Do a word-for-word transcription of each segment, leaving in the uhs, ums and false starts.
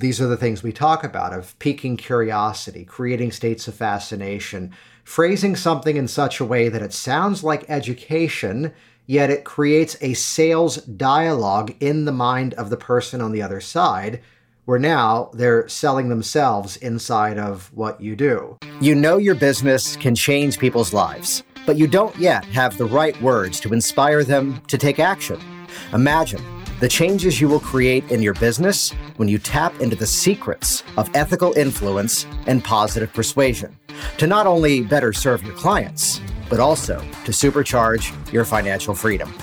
these are the things we talk about, of piquing curiosity, creating states of fascination, phrasing something in such a way that it sounds like education, yet it creates a sales dialogue in the mind of the person on the other side, where now they're selling themselves inside of what you do. You know your business can change people's lives, but you don't yet have the right words to inspire them to take action. Imagine the changes you will create in your business when you tap into the secrets of ethical influence and positive persuasion to not only better serve your clients, but also to supercharge your financial freedom.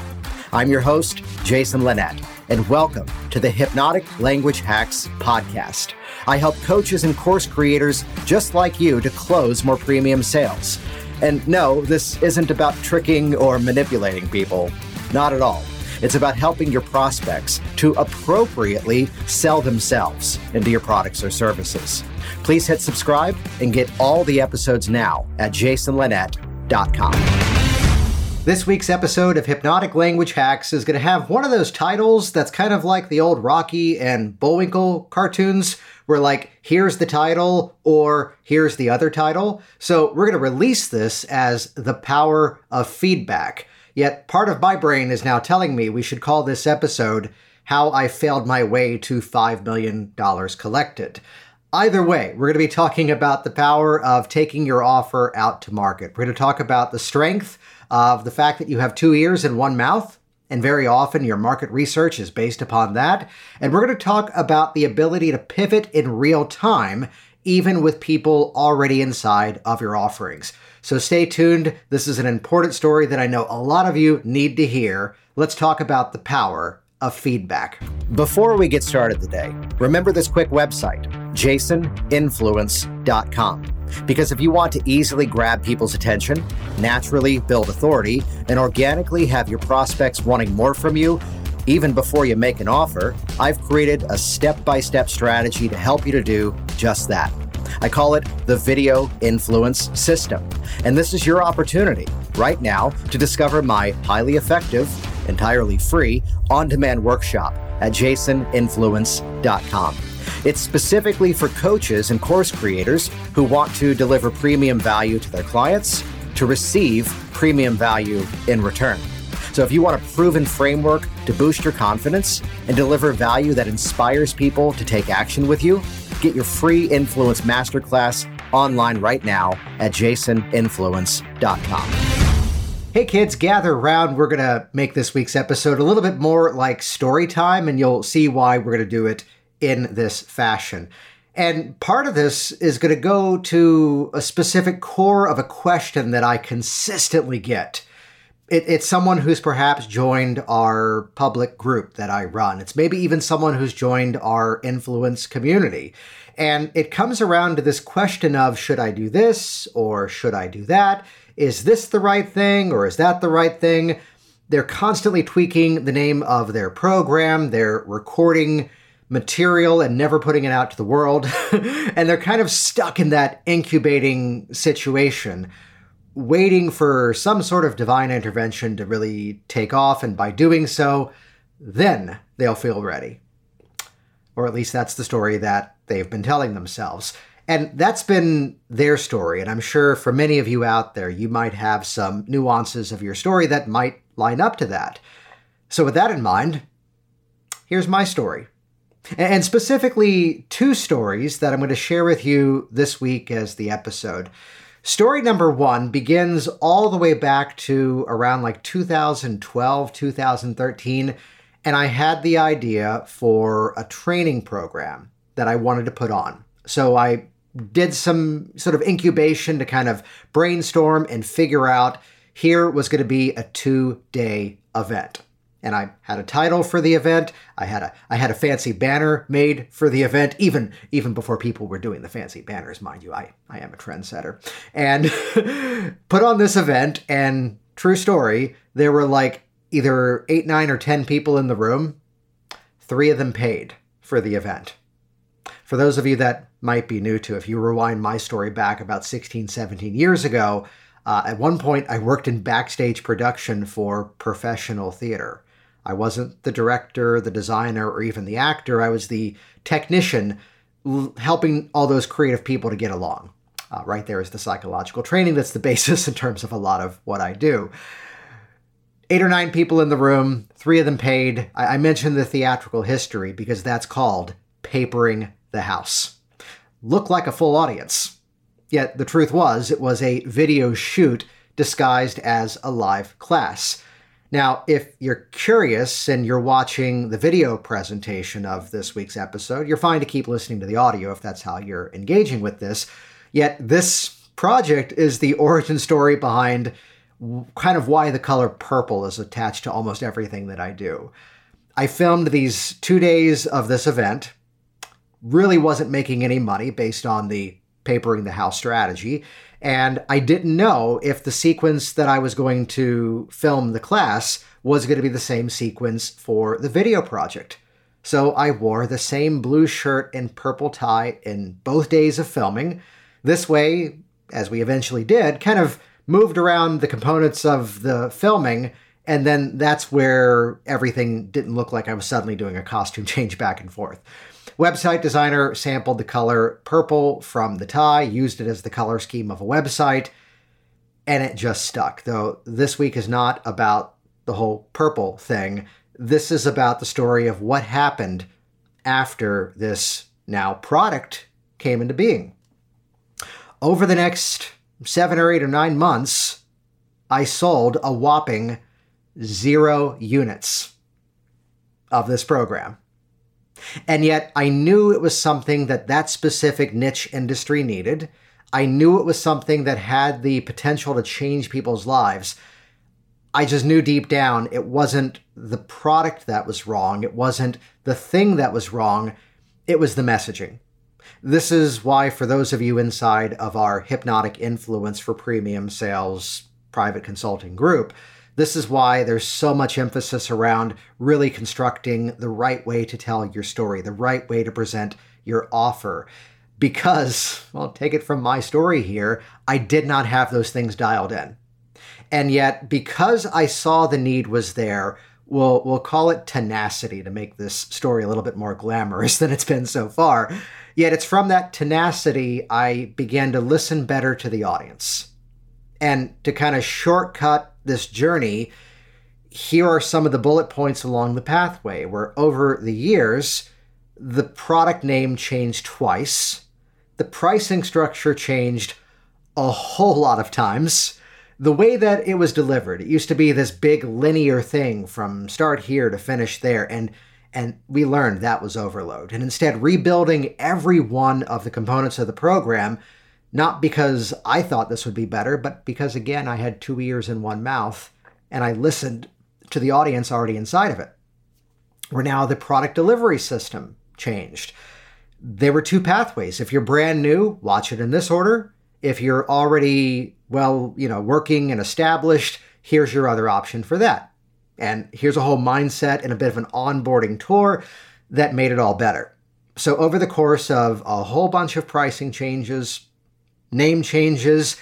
I'm your host, Jason Linnett, and welcome to the Hypnotic Language Hacks Podcast. I help coaches and course creators just like you to close more premium sales. And no, this isn't about tricking or manipulating people. Not at all. It's about helping your prospects to appropriately sell themselves into your products or services. Please hit subscribe and get all the episodes now at jason linette dot com. This week's episode of Hypnotic Language Hacks is going to have one of those titles that's kind of like the old Rocky and Bullwinkle cartoons, where like, here's the title or here's the other title. So we're going to release this as The Power of Feedback. Yet part of my brain is now telling me we should call this episode How I Failed My Way to five million dollars Collected. Either way, we're going to be talking about the power of taking your offer out to market. We're going to talk about the strength of the fact that you have two ears and one mouth, and very often your market research is based upon that. And we're going to talk about the ability to pivot in real time, even with people already inside of your offerings. So stay tuned. This is an important story that I know a lot of you need to hear. Let's talk about the power of feedback. Before we get started today, remember this quick website, jason influence dot com. Because if you want to easily grab people's attention, naturally build authority, and organically have your prospects wanting more from you, even before you make an offer, I've created a step-by-step strategy to help you to do just that. I call it the Video Influence System. And this is your opportunity right now to discover my highly effective, entirely free, on-demand workshop at jason influence dot com. It's specifically for coaches and course creators who want to deliver premium value to their clients to receive premium value in return. So if you want a proven framework to boost your confidence and deliver value that inspires people to take action with you, get your free Influence Masterclass online right now at jason influence dot com. Hey kids, gather around. We're going to make this week's episode a little bit more like story time, and you'll see why we're going to do it in this fashion. And part of this is going to go to a specific core of a question that I consistently get. It, it's someone who's perhaps joined our public group that I run. It's maybe even someone who's joined our influence community. And it comes around to this question of, should I do this or should I do that? Is this the right thing or is that the right thing? They're constantly tweaking the name of their program. They're recording material and never putting it out to the world. And they're kind of stuck in that incubating situation, waiting for some sort of divine intervention to really take off. And by doing so, then they'll feel ready. Or at least that's the story that they've been telling themselves. And that's been their story. And I'm sure for many of you out there, you might have some nuances of your story that might line up to that. So with that in mind, here's my story. And specifically, two stories that I'm going to share with you this week as the episode. Story number one begins all the way back to around like two thousand twelve, two thousand thirteen. And I had the idea for a training program that I wanted to put on. So I did some sort of incubation to kind of brainstorm and figure out here was going to be a two-day event. And I had a title for the event. I had a I had a fancy banner made for the event, even, even before people were doing the fancy banners, mind you. I, I am a trendsetter. And put on this event, and true story, there were like either eight, nine, or ten people in the room. Three of them paid for the event. For those of you that might be new to, if you rewind my story back about sixteen, seventeen years ago, uh, at one point I worked in backstage production for professional theater. I wasn't the director, the designer, or even the actor. I was the technician l- helping all those creative people to get along. Uh, right there is the psychological training that's the basis in terms of a lot of what I do. Eight or nine people in the room, three of them paid. I, I mentioned the theatrical history because that's called papering the house. Looked like a full audience. Yet the truth was, it was a video shoot disguised as a live class. Now, if you're curious and you're watching the video presentation of this week's episode, you're fine to keep listening to the audio if that's how you're engaging with this. Yet this project is the origin story behind kind of why the color purple is attached to almost everything that I do. I filmed these two days of this event, really wasn't making any money based on the papering the house strategy, and I didn't know if the sequence that I was going to film the class was going to be the same sequence for the video project. So I wore the same blue shirt and purple tie in both days of filming. This way, as we eventually did, kind of moved around the components of the filming, and then that's where everything didn't look like I was suddenly doing a costume change back and forth. Website designer sampled the color purple from the tie, used it as the color scheme of a website, and it just stuck. Though this week is not about the whole purple thing. This is about the story of what happened after this now product came into being. Over the next seven or eight or nine months, I sold a whopping zero units of this program. And yet I knew it was something that that specific niche industry needed. I knew it was something that had the potential to change people's lives. I just knew deep down it wasn't the product that was wrong. It wasn't the thing that was wrong. It was the messaging. This is why, for those of you inside of our Hypnotic Influence for Premium Sales private consulting group, this is why there's so much emphasis around really constructing the right way to tell your story, the right way to present your offer. Because, well, take it from my story here, I did not have those things dialed in. And yet, because I saw the need was there, we'll, we'll call it tenacity to make this story a little bit more glamorous than it's been so far. Yet it's from that tenacity I began to listen better to the audience. And to kind of shortcut this journey, here are some of the bullet points along the pathway, where over the years, the product name changed twice, the pricing structure changed a whole lot of times, the way that it was delivered. It used to be this big linear thing from start here to finish there, and and we learned that was overload. And instead, rebuilding every one of the components of the program, not because I thought this would be better, but because, again, I had two ears and one mouth, and I listened to the audience already inside of it. Where now the product delivery system changed. There were two pathways. If you're brand new, watch it in this order. If you're already, well, you know, working and established, here's your other option for that. And here's a whole mindset and a bit of an onboarding tour that made it all better. So over the course of a whole bunch of pricing changes, name changes,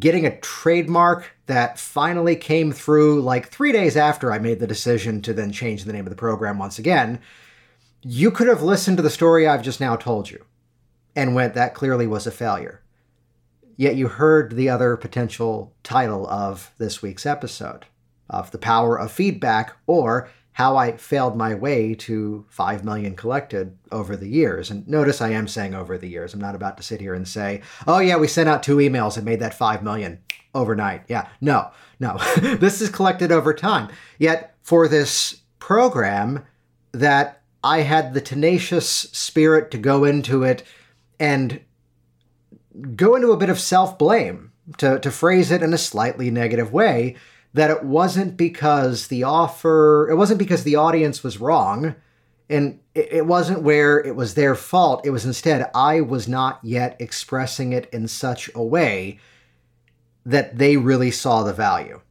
getting a trademark that finally came through like three days after I made the decision to then change the name of the program once again, you could have listened to the story I've just now told you and went, that clearly was a failure. Yet you heard the other potential title of this week's episode, of The Power of Feedback, or How I Failed My Way to five million Collected Over the Years. And notice I am saying over the years. I'm not about to sit here and say, oh yeah, we sent out two emails and made that five million overnight. Yeah, no, no. This is collected over time. Yet for this program that I had the tenacious spirit to go into it and go into a bit of self-blame, to, to phrase it in a slightly negative way, that it wasn't because the offer, it wasn't because the audience was wrong, and it wasn't where it was their fault. It was instead, I was not yet expressing it in such a way that they really saw the value.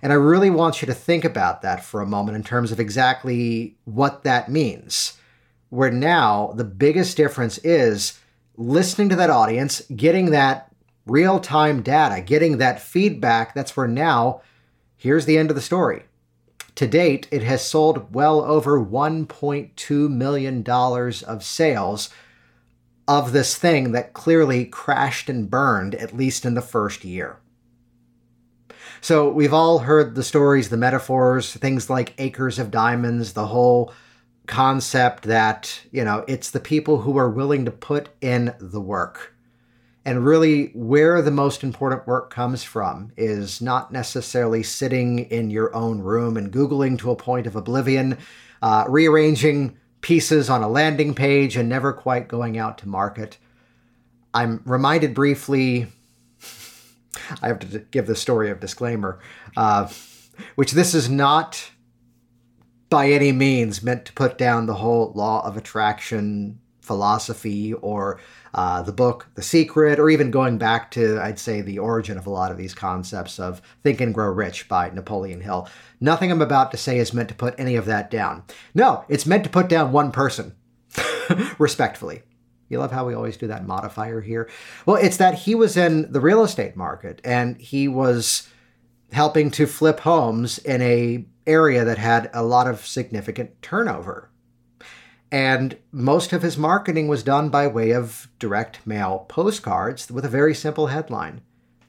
And I really want you to think about that for a moment in terms of exactly what that means. Where now the biggest difference is listening to that audience, getting that real-time data, getting that feedback. That's where now, here's the end of the story. To date, it has sold well over one point two million dollars of sales of this thing that clearly crashed and burned, at least in the first year. So we've all heard the stories, the metaphors, things like acres of diamonds, the whole concept that, you know, it's the people who are willing to put in the work. And really where the most important work comes from is not necessarily sitting in your own room and Googling to a point of oblivion, uh, rearranging pieces on a landing page and never quite going out to market. I'm reminded briefly, I have to give the story of disclaimer, uh, which this is not by any means meant to put down the whole law of attraction philosophy or uh, the book, The Secret, or even going back to, I'd say, the origin of a lot of these concepts of Think and Grow Rich by Napoleon Hill. Nothing I'm about to say is meant to put any of that down. No, it's meant to put down one person, respectfully. You love how we always do that modifier here? Well, it's that he was in the real estate market and he was helping to flip homes in a area that had a lot of significant turnover. And most of his marketing was done by way of direct mail postcards with a very simple headline,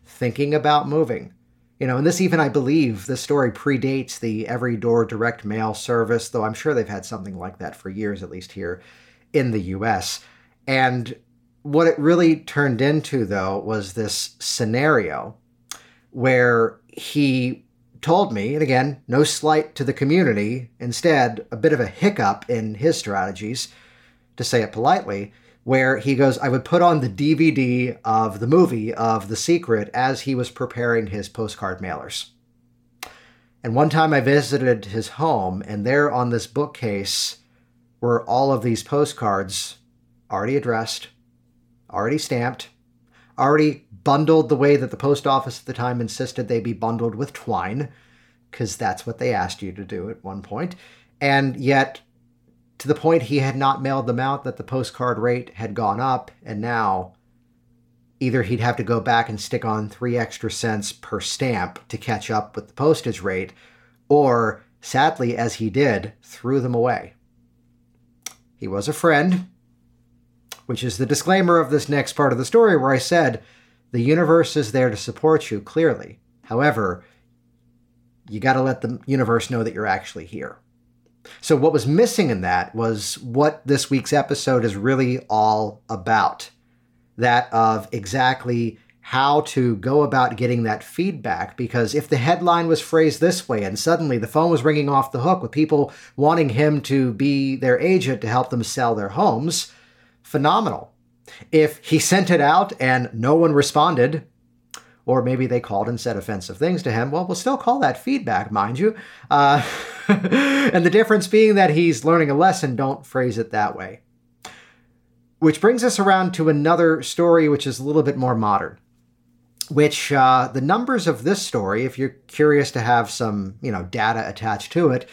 thinking about moving. You know, and this even, I believe, this story predates the Every Door direct mail service, though I'm sure they've had something like that for years, at least here in the U S. And what it really turned into, though, was this scenario where he told me, and again, no slight to the community, instead, a bit of a hiccup in his strategies, to say it politely, where he goes, I would put on the D V D of the movie of The Secret as he was preparing his postcard mailers. And one time I visited his home, and there on this bookcase were all of these postcards already addressed, already stamped, already bundled the way that the post office at the time insisted they be bundled with twine, because that's what they asked you to do at one point. And yet, to the point he had not mailed them out, that the postcard rate had gone up, and now either he'd have to go back and stick on three extra cents per stamp to catch up with the postage rate, or, sadly, as he did, threw them away. He was a friend, which is the disclaimer of this next part of the story where I said, the universe is there to support you, clearly. However, you got to let the universe know that you're actually here. So what was missing in that was what this week's episode is really all about, that of exactly how to go about getting that feedback, because if the headline was phrased this way and suddenly the phone was ringing off the hook with people wanting him to be their agent to help them sell their homes, phenomenal. If he sent it out and no one responded, or maybe they called and said offensive things to him, well, we'll still call that feedback, mind you. Uh, and the difference being that he's learning a lesson, don't phrase it that way. Which brings us around to another story, which is a little bit more modern, which uh, the numbers of this story, if you're curious to have some, you know, data attached to it,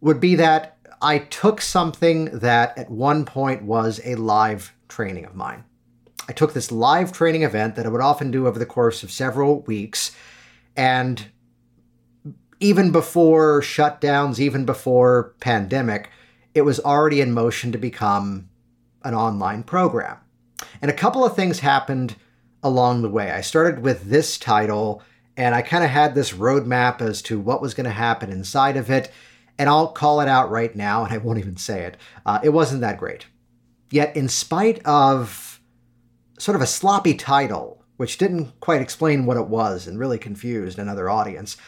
would be that I took something that at one point was a live training of mine. I took this live training event that I would often do over the course of several weeks. And even before shutdowns, even before pandemic, it was already in motion to become an online program. And a couple of things happened along the way. I started with this title, and I kind of had this roadmap as to what was going to happen inside of it. And I'll call it out right now, and I won't even say it. Uh, it wasn't that great. Yet in spite of sort of a sloppy title, which didn't quite explain what it was and really confused another audience,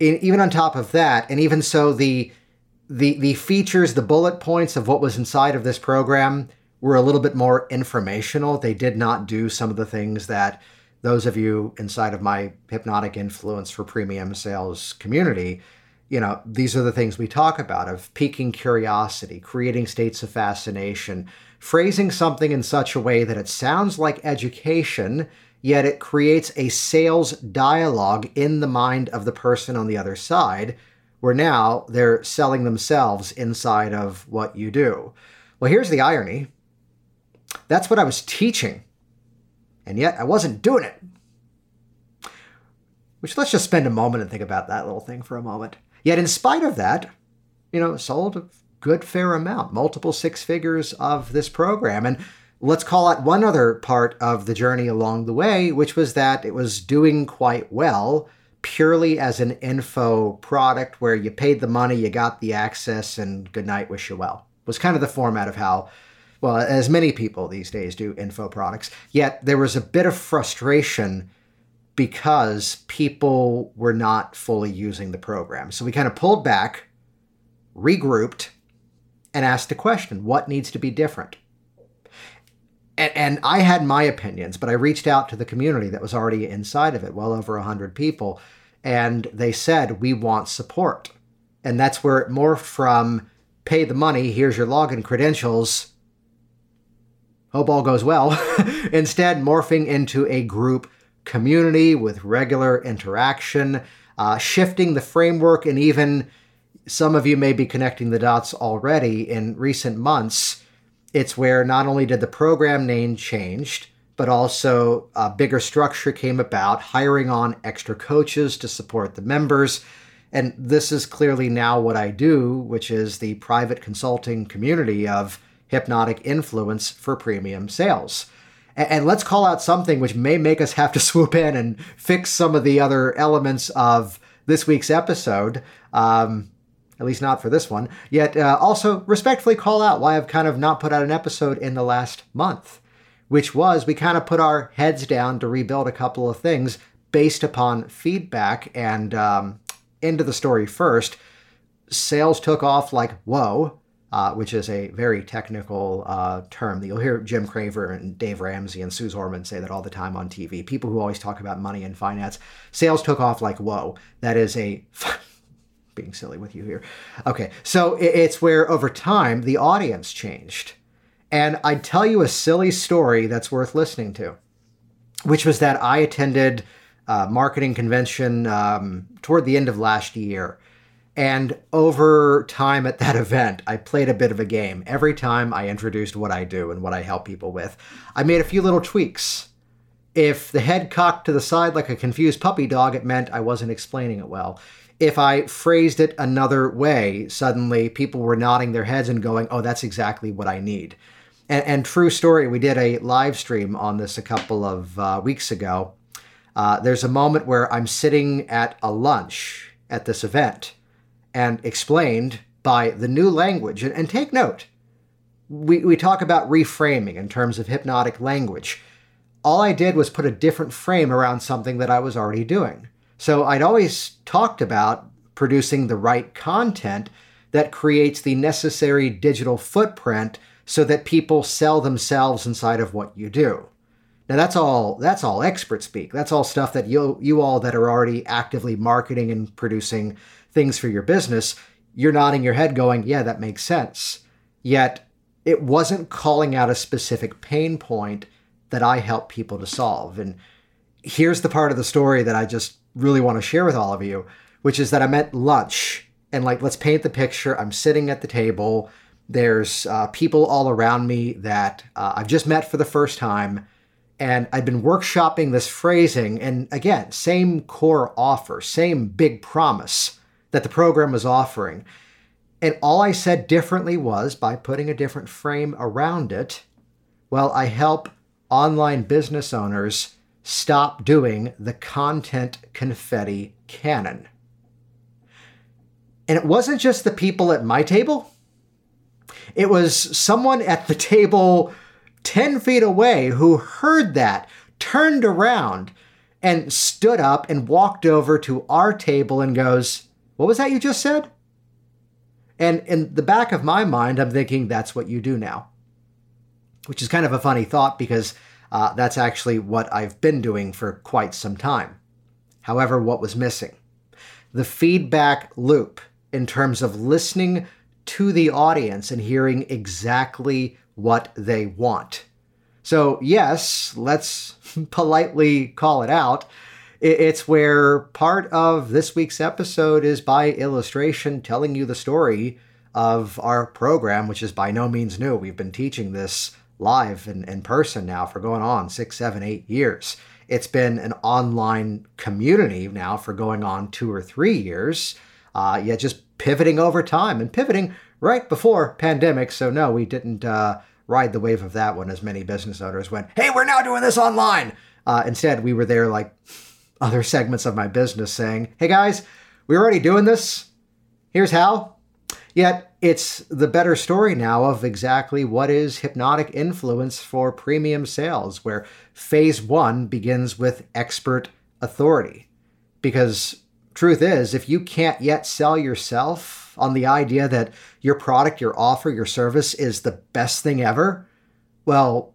in, even on top of that, and even so the, the, the features, the bullet points of what was inside of this program were a little bit more informational. They did not do some of the things that those of you inside of my Hypnotic Influence for Premium Sales community, you know, these are the things we talk about of piquing curiosity, creating states of fascination, phrasing something in such a way that it sounds like education, yet it creates a sales dialogue in the mind of the person on the other side, where now they're selling themselves inside of what you do. Well, here's the irony. That's what I was teaching, and yet I wasn't doing it. Which, let's just spend a moment and think about that little thing for a moment. Yet in spite of that, you know, sold a good fair amount, multiple six figures of this program. And let's call out one other part of the journey along the way, which was that it was doing quite well purely as an info product where you paid the money, you got the access, and good night, wish you well. Was kind of the format of how, well, as many people these days do info products. Yet there was a bit of frustration because people were not fully using the program. So we kind of pulled back, regrouped, and asked the question, what needs to be different? And, and I had my opinions, but I reached out to the community that was already inside of it, well over one hundred people, and they said, we want support. And that's where it morphed from, pay the money, here's your login credentials, hope all goes well, instead morphing into a group community with regular interaction, uh, shifting the framework, and even some of you may be connecting the dots already. In recent months, it's where not only did the program name changed, but also a bigger structure came about, hiring on extra coaches to support the members. And this is clearly now what I do, which is the private consulting community of hypnotic influence for premium sales. And let's call out something which may make us have to swoop in and fix some of the other elements of this week's episode, um, at least not for this one, yet uh, also respectfully call out why I've kind of not put out an episode in the last month, which was we kind of put our heads down to rebuild a couple of things based upon feedback. And um, into the story first, sales took off like, whoa. Uh, which is a very technical uh, term that you'll hear Jim Cramer and Dave Ramsey and Suze Orman say that all the time on T V. People who always talk about money and finance. Sales took off like, whoa. That is a... being silly with you here. Okay, so it's where over time the audience changed. And I'd tell you a silly story that's worth listening to, which was that I attended a marketing convention um, toward the end of last year. And over time at that event, I played a bit of a game. Every time I introduced what I do and what I help people with, I made a few little tweaks. If the head cocked to the side like a confused puppy dog, it meant I wasn't explaining it well. If I phrased it another way, suddenly people were nodding their heads and going, oh, that's exactly what I need. And, and true story, we did a live stream on this a couple of uh, weeks ago. Uh, there's a moment where I'm sitting at a lunch at this event and explained by the new language. And, and take note, we, we talk about reframing in terms of hypnotic language. All I did was put a different frame around something that I was already doing. So I'd always talked about producing the right content that creates the necessary digital footprint so that people sell themselves inside of what you do. Now that's all, that's all expert speak. That's all stuff that you you all that are already actively marketing and producing things for your business, you're nodding your head going, yeah, that makes sense. Yet it wasn't calling out a specific pain point that I help people to solve. And here's the part of the story that I just really want to share with all of you, which is that I'm at lunch and like, let's paint the picture. I'm sitting at the table. There's uh, people all around me that uh, I've just met for the first time. And I've been workshopping this phrasing. And again, same core offer, same big promise that the program was offering. And all I said differently was by putting a different frame around it, well, I help online business owners stop doing the content confetti cannon. And it wasn't just the people at my table. It was someone at the table ten feet away who heard that, turned around, and stood up and walked over to our table and goes, what was that you just said? And in the back of my mind, I'm thinking that's what you do now, which is kind of a funny thought because uh, that's actually what I've been doing for quite some time. However, what was missing? The feedback loop in terms of listening to the audience and hearing exactly what they want. So yes, let's politely call it out. It's where part of this week's episode is by illustration telling you the story of our program, which is by no means new. We've been teaching this live and in person now for going on six, seven, eight years. It's been an online community now for going on two or three years. uh, yeah, just pivoting over time and pivoting right before pandemic. So no, we didn't uh, ride the wave of that one as many business owners went, hey, we're now doing this online. Uh, instead, we were there like other segments of my business saying, hey guys, we're already doing this. Here's how. Yet it's the better story now of exactly what is hypnotic influence for premium sales, where phase one begins with expert authority. Because truth is, if you can't yet sell yourself on the idea that your product, your offer, your service is the best thing ever, well,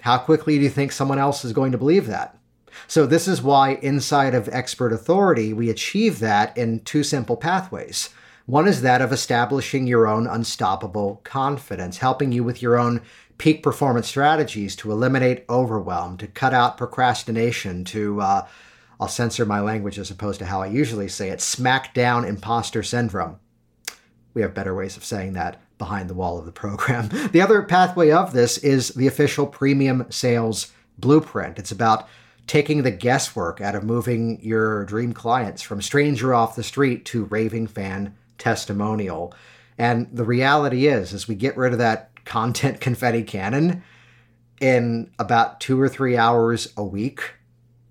how quickly do you think someone else is going to believe that? So this is why inside of expert authority, we achieve that in two simple pathways. One is that of establishing your own unstoppable confidence, helping you with your own peak performance strategies to eliminate overwhelm, to cut out procrastination, to, uh, I'll censor my language as opposed to how I usually say it, smack down imposter syndrome. We have better ways of saying that behind the wall of the program. The other pathway of this is the official premium sales blueprint. It's about taking the guesswork out of moving your dream clients from stranger off the street to raving fan testimonial. And the reality is, as we get rid of that content confetti cannon, in about two or three hours a week,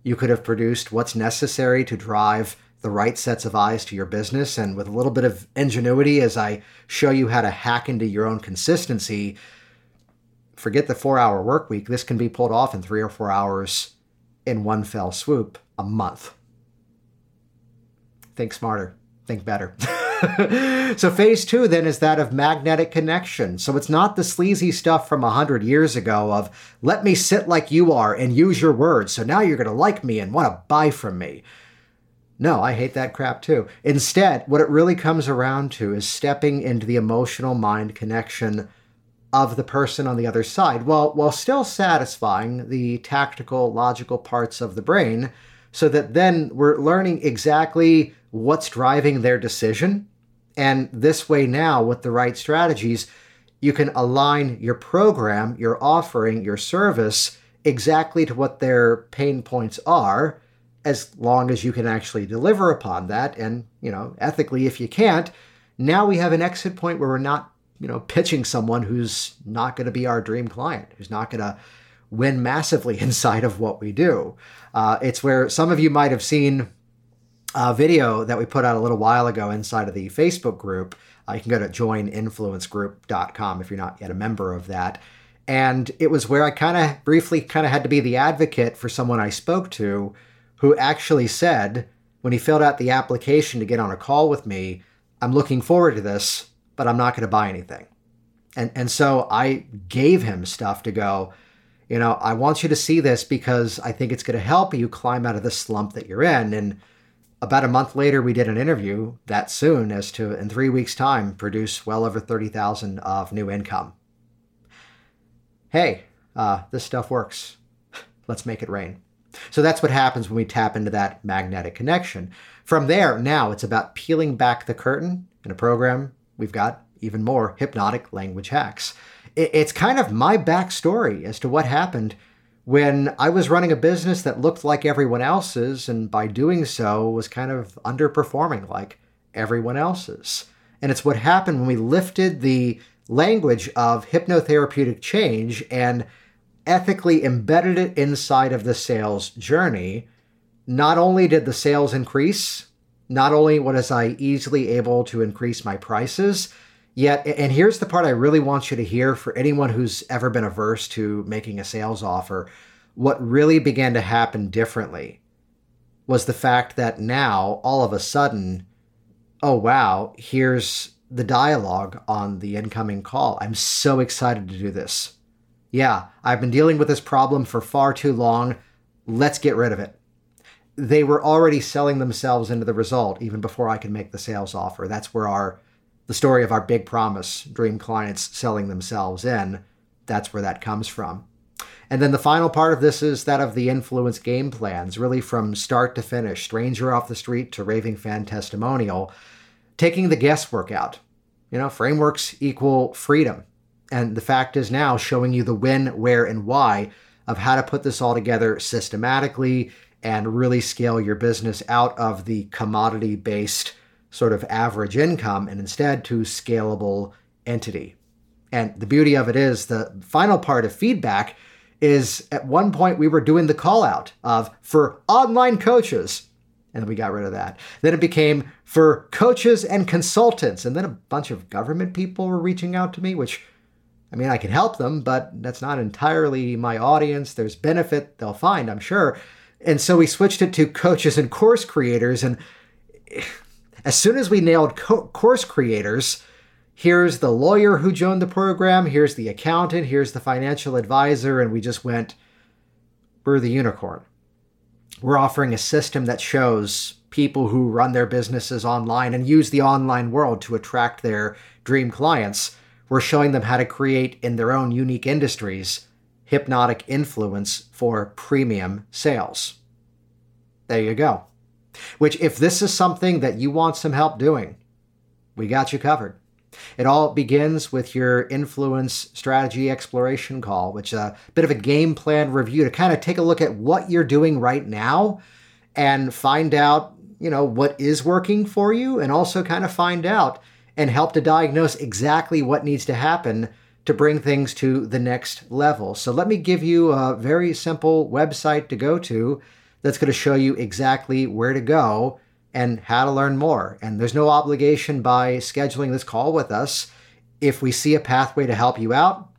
you could have produced what's necessary to drive the right sets of eyes to your business. And with a little bit of ingenuity, as I show you how to hack into your own consistency, forget the four-hour work week. This can be pulled off in three or four hours in one fell swoop a month. Think smarter, think better. So phase two then is that of magnetic connection. So it's not the sleazy stuff from a hundred years ago of let me sit like you are and use your words. So now you're going to like me and want to buy from me. No, I hate that crap too. Instead, what it really comes around to is stepping into the emotional mind connection of the person on the other side, while, while still satisfying the tactical, logical parts of the brain, so that then we're learning exactly what's driving their decision. And this way now, with the right strategies, you can align your program, your offering, your service exactly to what their pain points are, as long as you can actually deliver upon that. And, you know, ethically, if you can't, now we have an exit point where we're not, you know, pitching someone who's not going to be our dream client, who's not going to win massively inside of what we do. Uh, it's where some of you might have seen a video that we put out a little while ago inside of the Facebook group. Uh, you can go to join influence group dot com if you're not yet a member of that. And it was where I kind of briefly kind of had to be the advocate for someone I spoke to who actually said, when he filled out the application to get on a call with me, I'm looking forward to this, but I'm not going to buy anything. And and so I gave him stuff to go, you know, I want you to see this because I think it's going to help you climb out of the slump that you're in. And about a month later, we did an interview that soon as to, in three weeks' time, produce well over thirty thousand dollars of new income. Hey, uh, this stuff works. Let's make it rain. So that's what happens when we tap into that magnetic connection. From there, now it's about peeling back the curtain in a program. We've got even more hypnotic language hacks. It's kind of my backstory as to what happened when I was running a business that looked like everyone else's, and by doing so was kind of underperforming like everyone else's. And it's what happened when we lifted the language of hypnotherapeutic change and ethically embedded it inside of the sales journey. Not only did the sales increase, not only was I easily able to increase my prices, yet, and here's the part I really want you to hear for anyone who's ever been averse to making a sales offer, what really began to happen differently was the fact that now, all of a sudden, oh wow, here's the dialogue on the incoming call. I'm so excited to do this. Yeah, I've been dealing with this problem for far too long. Let's get rid of it. They were already selling themselves into the result even before I could make the sales offer. That's where our, the story of our big promise, dream clients selling themselves in, that's where that comes from. And then the final part of this is that of the influence game plans, really from start to finish, stranger off the street to raving fan testimonial, taking the guesswork out. You know, frameworks equal freedom. And the fact is now showing you the when, where, and why of how to put this all together systematically and really scale your business out of the commodity-based sort of average income and instead to scalable entity. And the beauty of it is the final part of feedback is at one point we were doing the call out of for online coaches, and then we got rid of that. Then it became for coaches and consultants, and then a bunch of government people were reaching out to me, which, I mean, I can help them, but that's not entirely my audience. There's benefit they'll find, I'm sure. And so we switched it to coaches and course creators. And as soon as we nailed co- course creators, here's the lawyer who joined the program, here's the accountant, here's the financial advisor, and we just went, we're the unicorn. We're offering a system that shows people who run their businesses online and use the online world to attract their dream clients. We're showing them how to create in their own unique industries hypnotic influence for premium sales. There you go. Which, if this is something that you want some help doing, we got you covered. It all begins with your influence strategy exploration call, which is a bit of a game plan review to kind of take a look at what you're doing right now and find out, you know, what is working for you, and also kind of find out and help to diagnose exactly what needs to happen to bring things to the next level. So let me give you a very simple website to go to that's going to show you exactly where to go and how to learn more. And there's no obligation by scheduling this call with us. If we see a pathway to help you out,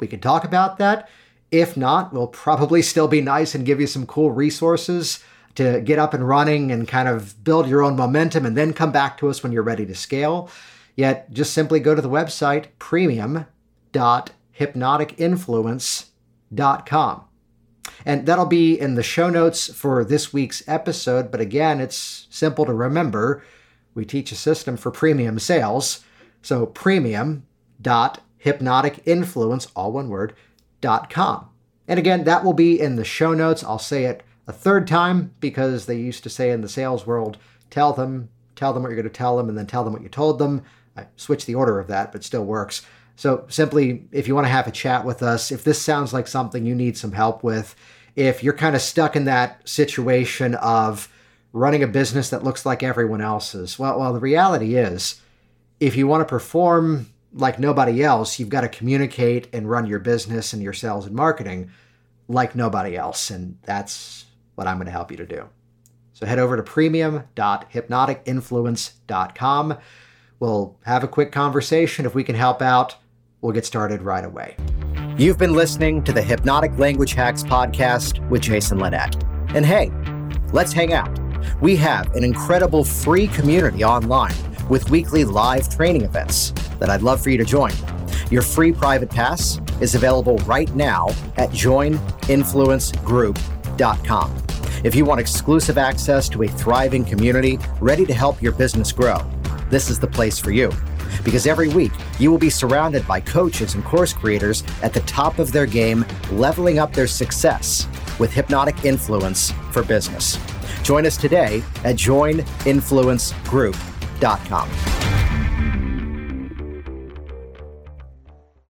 we can talk about that. If not, we'll probably still be nice and give you some cool resources to get up and running and kind of build your own momentum and then come back to us when you're ready to scale. Yet just simply go to the website premium dot hypnotic influence dot com. And that'll be in the show notes for this week's episode. But again, it's simple to remember. We teach a system for premium sales. So premium dot hypnotic influence, all one word, .com. And again, that will be in the show notes. I'll say it a third time because they used to say in the sales world, tell them, tell them what you're going to tell them, and then tell them what you told them. I switched the order of that, but it still works. So simply, if you want to have a chat with us, if this sounds like something you need some help with, if you're kind of stuck in that situation of running a business that looks like everyone else's, well, well, the reality is, if you want to perform like nobody else, you've got to communicate and run your business and your sales and marketing like nobody else. And that's what I'm going to help you to do. So head over to premium dot hypnotic influence dot com. We'll have a quick conversation. If we can help out, we'll get started right away. You've been listening to the Hypnotic Language Hacks Podcast with Jason Linnett. And hey, let's hang out. We have an incredible free community online with weekly live training events that I'd love for you to join. Your free private pass is available right now at join influence group dot com. If you want exclusive access to a thriving community ready to help your business grow, this is the place for you. Because every week, you will be surrounded by coaches and course creators at the top of their game, leveling up their success with hypnotic influence for business. Join us today at join influence group dot com.